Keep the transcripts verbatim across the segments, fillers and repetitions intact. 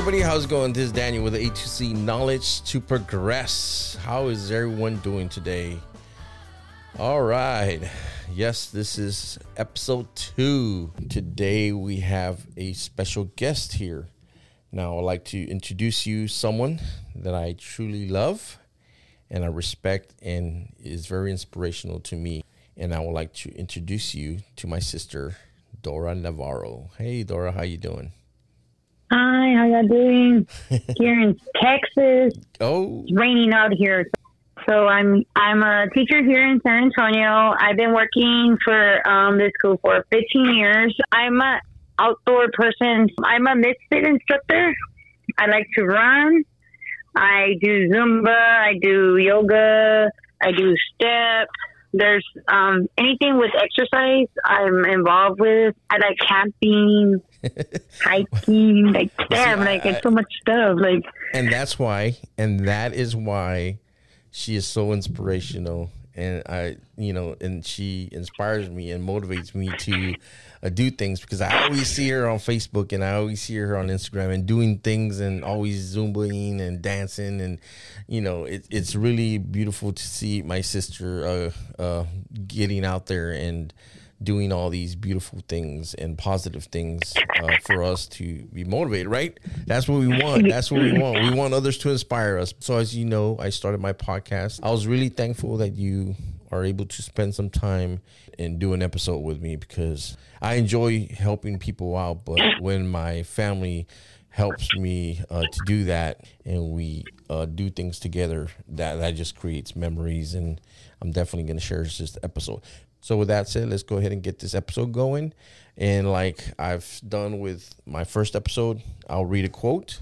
everybody, how's it going? This is Daniel with the A two C Knowledge to Progress. How is everyone doing today? All right. Yes, this is episode two. Today we have a special guest here. Now I'd like to introduce you someone that I truly love and I respect and is very inspirational to me. And I would like to introduce you to my sister, Dora Navarro. Hey, Dora, how you doing? Hi, how y'all doing? Here in Texas. Oh, it's raining out here. So I'm I'm a teacher here in San Antonio. I've been working for um, this school for fifteen years. I'm an outdoor person. I'm a misfit instructor. I like to run. I do Zumba. I do yoga. I do steps. There's um, anything with exercise I'm involved with. I like camping, hiking, like damn, See, I, like it's so much stuff. Like, and that's why, and that is why, she is so inspirational, and I, you know, and she inspires me and motivates me to uh, do things because I always see her on Facebook and I always see her on Instagram and doing things and always Zumbaing and dancing, and you know, it, it's really beautiful to see my sister uh, uh, getting out there and doing all these beautiful things and positive things uh, for us to be motivated, right? That's what we want. That's what we want. We want others to inspire us. So as you know, I started my podcast. I was really thankful that you are able to spend some time and do an episode with me because I enjoy helping people out. But when my family helps me uh, to do that and we uh, do things together, that, that just creates memories. And I'm definitely going to share this episode. So with that said, let's go ahead and get this episode going. And like I've done with my first episode, I'll read a quote,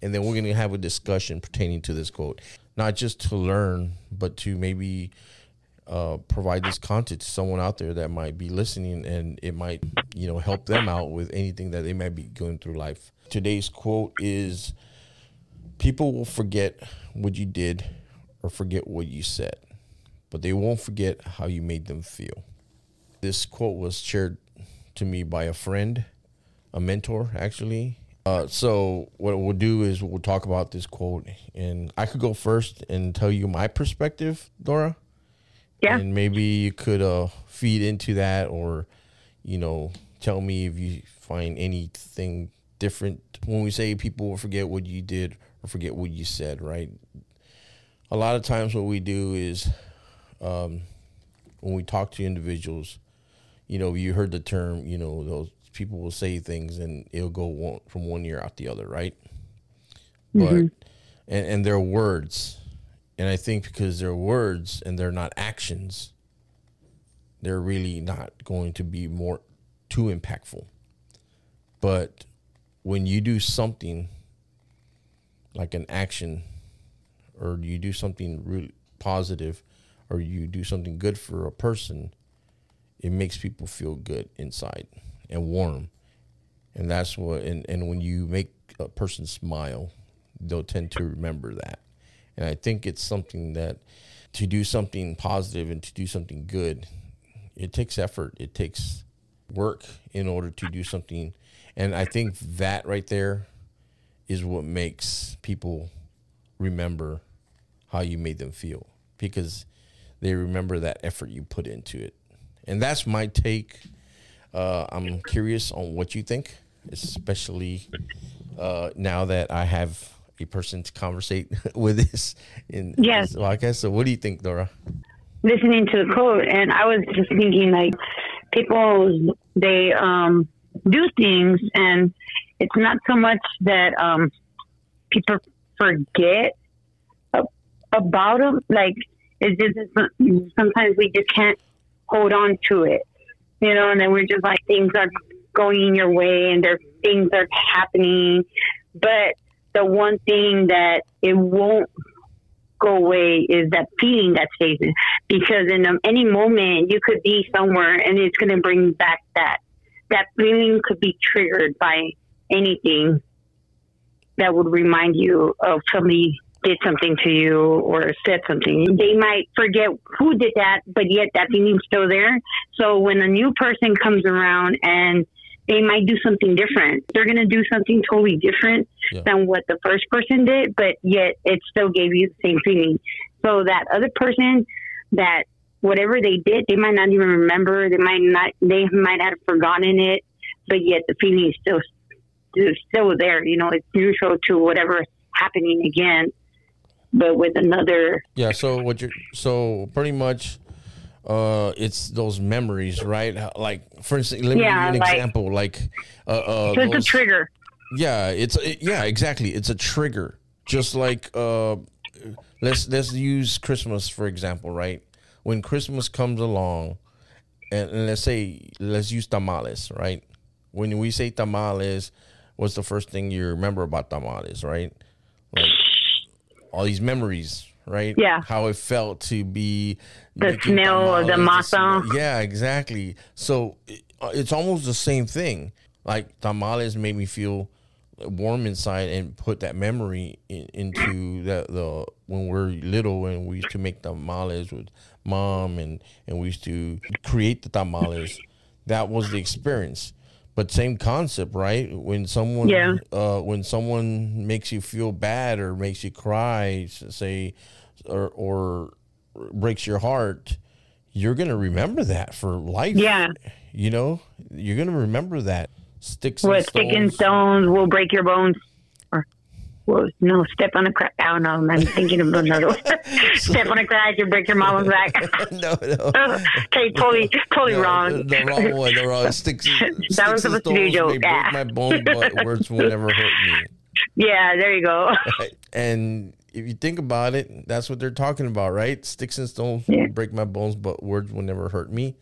and then we're going to have a discussion pertaining to this quote, not just to learn, but to maybe uh, provide this content to someone out there that might be listening, and it might, you know, help them out with anything that they might be going through life. Today's quote is, people will forget what you did or forget what you said, but they won't forget how you made them feel. This quote was shared to me by a friend, a mentor, actually. Uh, so what we'll do is we'll talk about this quote, and I could go first and tell you my perspective, Dora. Yeah. And maybe you could uh, feed into that, or, you know, tell me if you find anything different. When we say people will forget what you did or forget what you said, right? A lot of times what we do is, Um, when we talk to individuals, you know, you heard the term, you know, those people will say things and it'll go one, from one ear out the other, right? Mm-hmm. But and, and their words, and I think because they're words and they're not actions, they're really not going to be more too impactful. But when you do something like an action, or you do something really positive, or you do something good for a person, it makes people feel good inside and warm. And that's what, and, and when you make a person smile, they'll tend to remember that. And I think it's something that to do something positive and to do something good, it takes effort. It takes work in order to do something. And I think that right there is what makes people remember how you made them feel, because they remember that effort you put into it. And that's my take. Uh, I'm curious on what you think, especially uh, now that I have a person to conversate with this in yes. this podcast. So what do you think, Dora? Listening to the quote, and I was just thinking, like, people, they um, do things, and it's not so much that um, people forget about them, like, it's just sometimes we just can't hold on to it, you know, and then we're just like, things are going your way and there things are happening. But the one thing that it won't go away is that feeling that stays in, because in um, any moment you could be somewhere and it's going to bring back that. That feeling could be triggered by anything that would remind you of somebody did something to you or said something. They might forget who did that, but yet that feeling's still there. So when a new person comes around and they might do something different. They're going to do something totally different yeah. than what the first person did, but yet it still gave you the same feeling. So that other person, that whatever they did, they might not even remember. They might not, they might have forgotten it, but yet the feeling is still, is still there. You know, it's neutral to whatever's happening again, but with another. Yeah. So what you're, so pretty much, uh, it's those memories, right? Like, for instance, let me yeah, give you an like, example. Like, uh, uh so it's those, a trigger. Yeah. It's, it, yeah, exactly. It's a trigger. Just like, uh, let's, let's use Christmas, for example, right? When Christmas comes along, and, and let's say, let's use tamales, right? When we say tamales, what's the first thing you remember about tamales, right? Like, all these memories, right? Yeah. How it felt to be the smell of the masa. Yeah, exactly. So it, it's almost the same thing. Like, tamales made me feel warm inside and put that memory in, into the, the when we're little and we used to make tamales with mom and, and we used to create the tamales. That was the experience. But same concept, right? When someone yeah. uh, when someone makes you feel bad or makes you cry, say, or, or breaks your heart, you're going to remember that for life. Yeah. You know, you're going to remember that. Sticks and what, stones. Stick and stones will break your bones. Or, well, no, step on a crack. I don't know. I'm thinking of another one. Step on a crack, you break your mama's back. no, no. Okay, totally, totally no, wrong. The, the wrong one. The wrong sticks. that sticks was supposed to be a joke. Yeah. Break my bone, but words will never hurt me. Yeah, there you go. Right. And if you think about it, that's what they're talking about, right? Sticks and stones yeah. will break my bones, but words will never hurt me.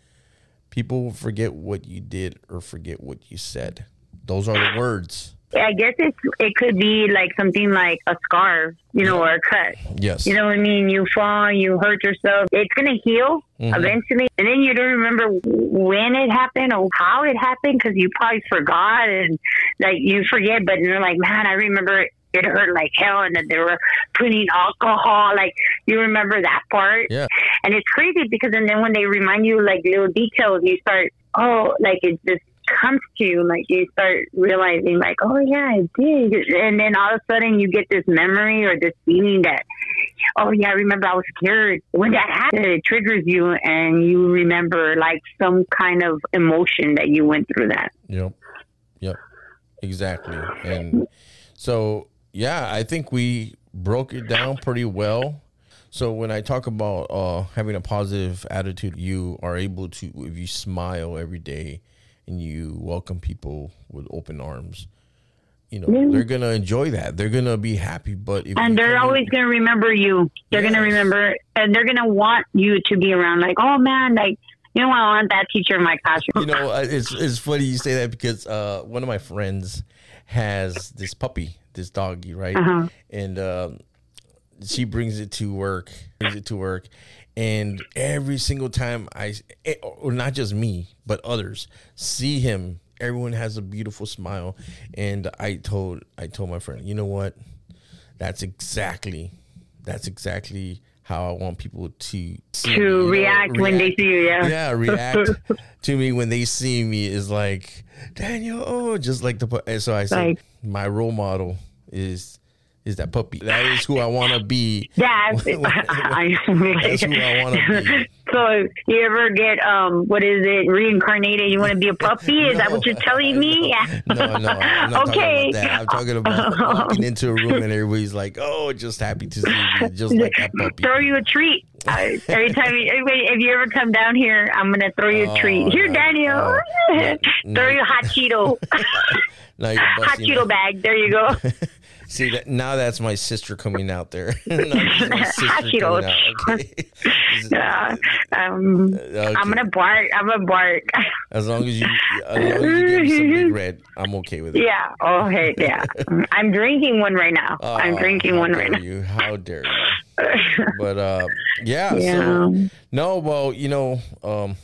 People will forget what you did or forget what you said. Those are the words. I guess it it could be like something like a scarf, you know, or a cut. Yes. You know what I mean? You fall, you hurt yourself. It's going to heal mm-hmm. eventually. And then you don't remember when it happened or how it happened because you probably forgot. And like you forget, but you're like, man, I remember it, it hurt like hell. And that they were putting alcohol. Like you remember that part. Yeah. And it's crazy because and then when they remind you like little details, you start, oh, like it's just. Comes to you, like you start realizing like, oh yeah, I did. And then all of a sudden you get this memory or this feeling that, oh yeah, I remember I was scared when that happened. It triggers you and you remember like some kind of emotion that you went through that. Yep. Yep. Exactly. And so, yeah, I think we broke it down pretty well. So when I talk about uh, having a positive attitude, you are able to, if you smile every day, and you welcome people with open arms, you know, mm-hmm. they're going to enjoy that. They're going to be happy. But if And they're always going to remember you. They're yes. going to remember, and they're going to want you to be around like, oh, man, like, you know, I want that teacher in my classroom. You know, it's it's funny you say that because uh, one of my friends has this puppy, this doggy, right? Uh-huh. And um, she brings it to work, brings it to work. And every single time I, or not just me, but others see him, everyone has a beautiful smile. And I told, I told my friend, you know what? That's exactly, that's exactly how I want people to see to me, react, know, react when they see you. Yeah, yeah, react to me when they see me is like Daniel. Oh, just like the. And so I said, like, my role model is. Is that puppy? That is who I want to be. That's, that's who I want to be. So you ever get um, what is it? Reincarnated? You want to be a puppy? Is no, that what you're telling me? Yeah. No, no. I'm not okay. Talking about that. I'm talking about walking into a room and everybody's like, "Oh, just happy to see you, just like that puppy." Throw you a treat I, every time. You, if you ever come down here, I'm gonna throw you a treat. Oh, here, no, Daniel. No, no, throw you a hot Cheeto. No, you're hot Cheeto out. Bag. There you go. See, that, now that's my sister coming out there. No, my sister coming out. Okay. uh, um, okay. I'm gonna bark. I'm gonna bark. As long as you, as long as you give me some big red, I'm okay with it. Yeah. Oh, hey, yeah. I'm drinking one right now. Oh, I'm drinking one right now. You? How dare you? But uh, yeah. yeah. So, no, well, you know, um,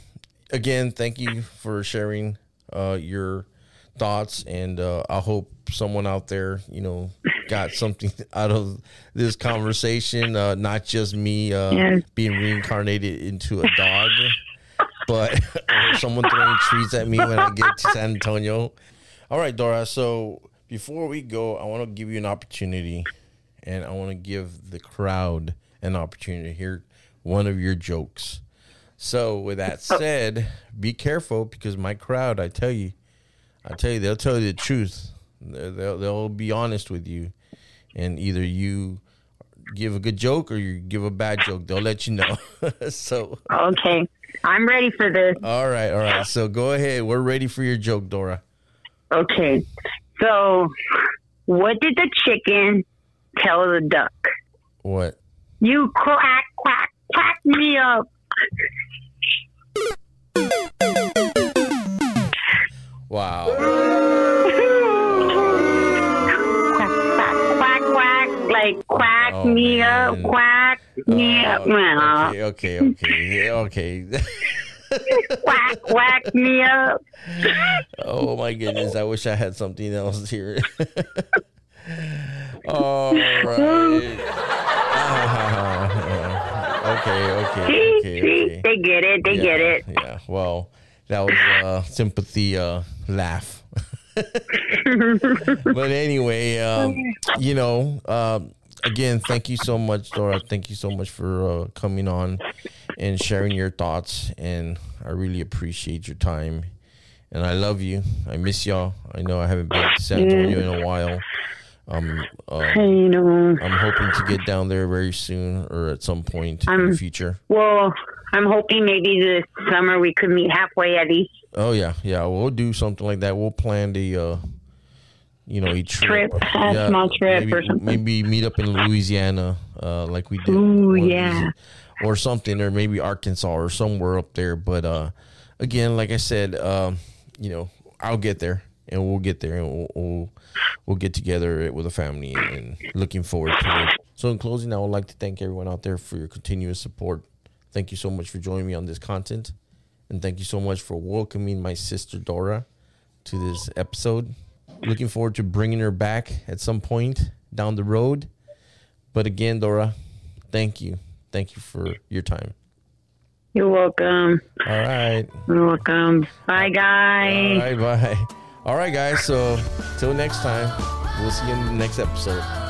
again, thank you for sharing uh, your thoughts, and uh, I hope someone out there, you know, got something out of this conversation, uh, not just me uh, yes. being reincarnated into a dog. but someone throwing treats at me when I get to San Antonio. All right, Dora. So before we go, I want to give you an opportunity, and I want to give the crowd an opportunity to hear one of your jokes. So with that said, be careful, because my crowd, I tell you, I tell you, they'll tell you the truth. They'll, they'll be honest with you, and either you give a good joke or you give a bad joke. They'll let you know. So okay, I'm ready for this. All right, all right. So go ahead. We're ready for your joke, Dora. Okay. So, what did the chicken tell the duck? What? You quack quack quack me up. Wow. Like, quack oh, me man. up, quack oh, me up. Okay, okay, okay. Yeah, okay. Quack, quack me up. Oh, my goodness. I wish I had something else here. All right. uh, okay, okay, see, okay, see, okay. They get it. They yeah, get it. Yeah, well, that was a uh, sympathy uh, laugh. But anyway, um, you know, um, again, thank you so much, Dora. Thank you so much for uh, coming on and sharing your thoughts. And I really appreciate your time. And I love you. I miss y'all. I know I haven't been to San Antonio yeah. in a while. Um, um, you know, I'm hoping to get down there very soon, or at some point I'm, in the future. Well, I'm hoping maybe this summer we could meet halfway at least. Oh yeah, yeah. We'll do something like that. We'll plan the, uh, you know, a trip, trip a yeah, small trip, maybe, or something. Maybe meet up in Louisiana, uh, like we did. Ooh, yeah. Or something, or maybe Arkansas, or somewhere up there. But uh, again, like I said, um, you know, I'll get there, and we'll get there, and we'll we'll, we'll get together with a family, and, and looking forward to it. So, in closing, I would like to thank everyone out there for your continuous support. Thank you so much for joining me on this content. And thank you so much for welcoming my sister Dora to this episode. Looking forward to bringing her back at some point down the road. But again, Dora, thank you. Thank you for your time. You're welcome. All right. You're welcome. Bye, guys. All right, bye. All right, guys. So till next time, we'll see you in the next episode.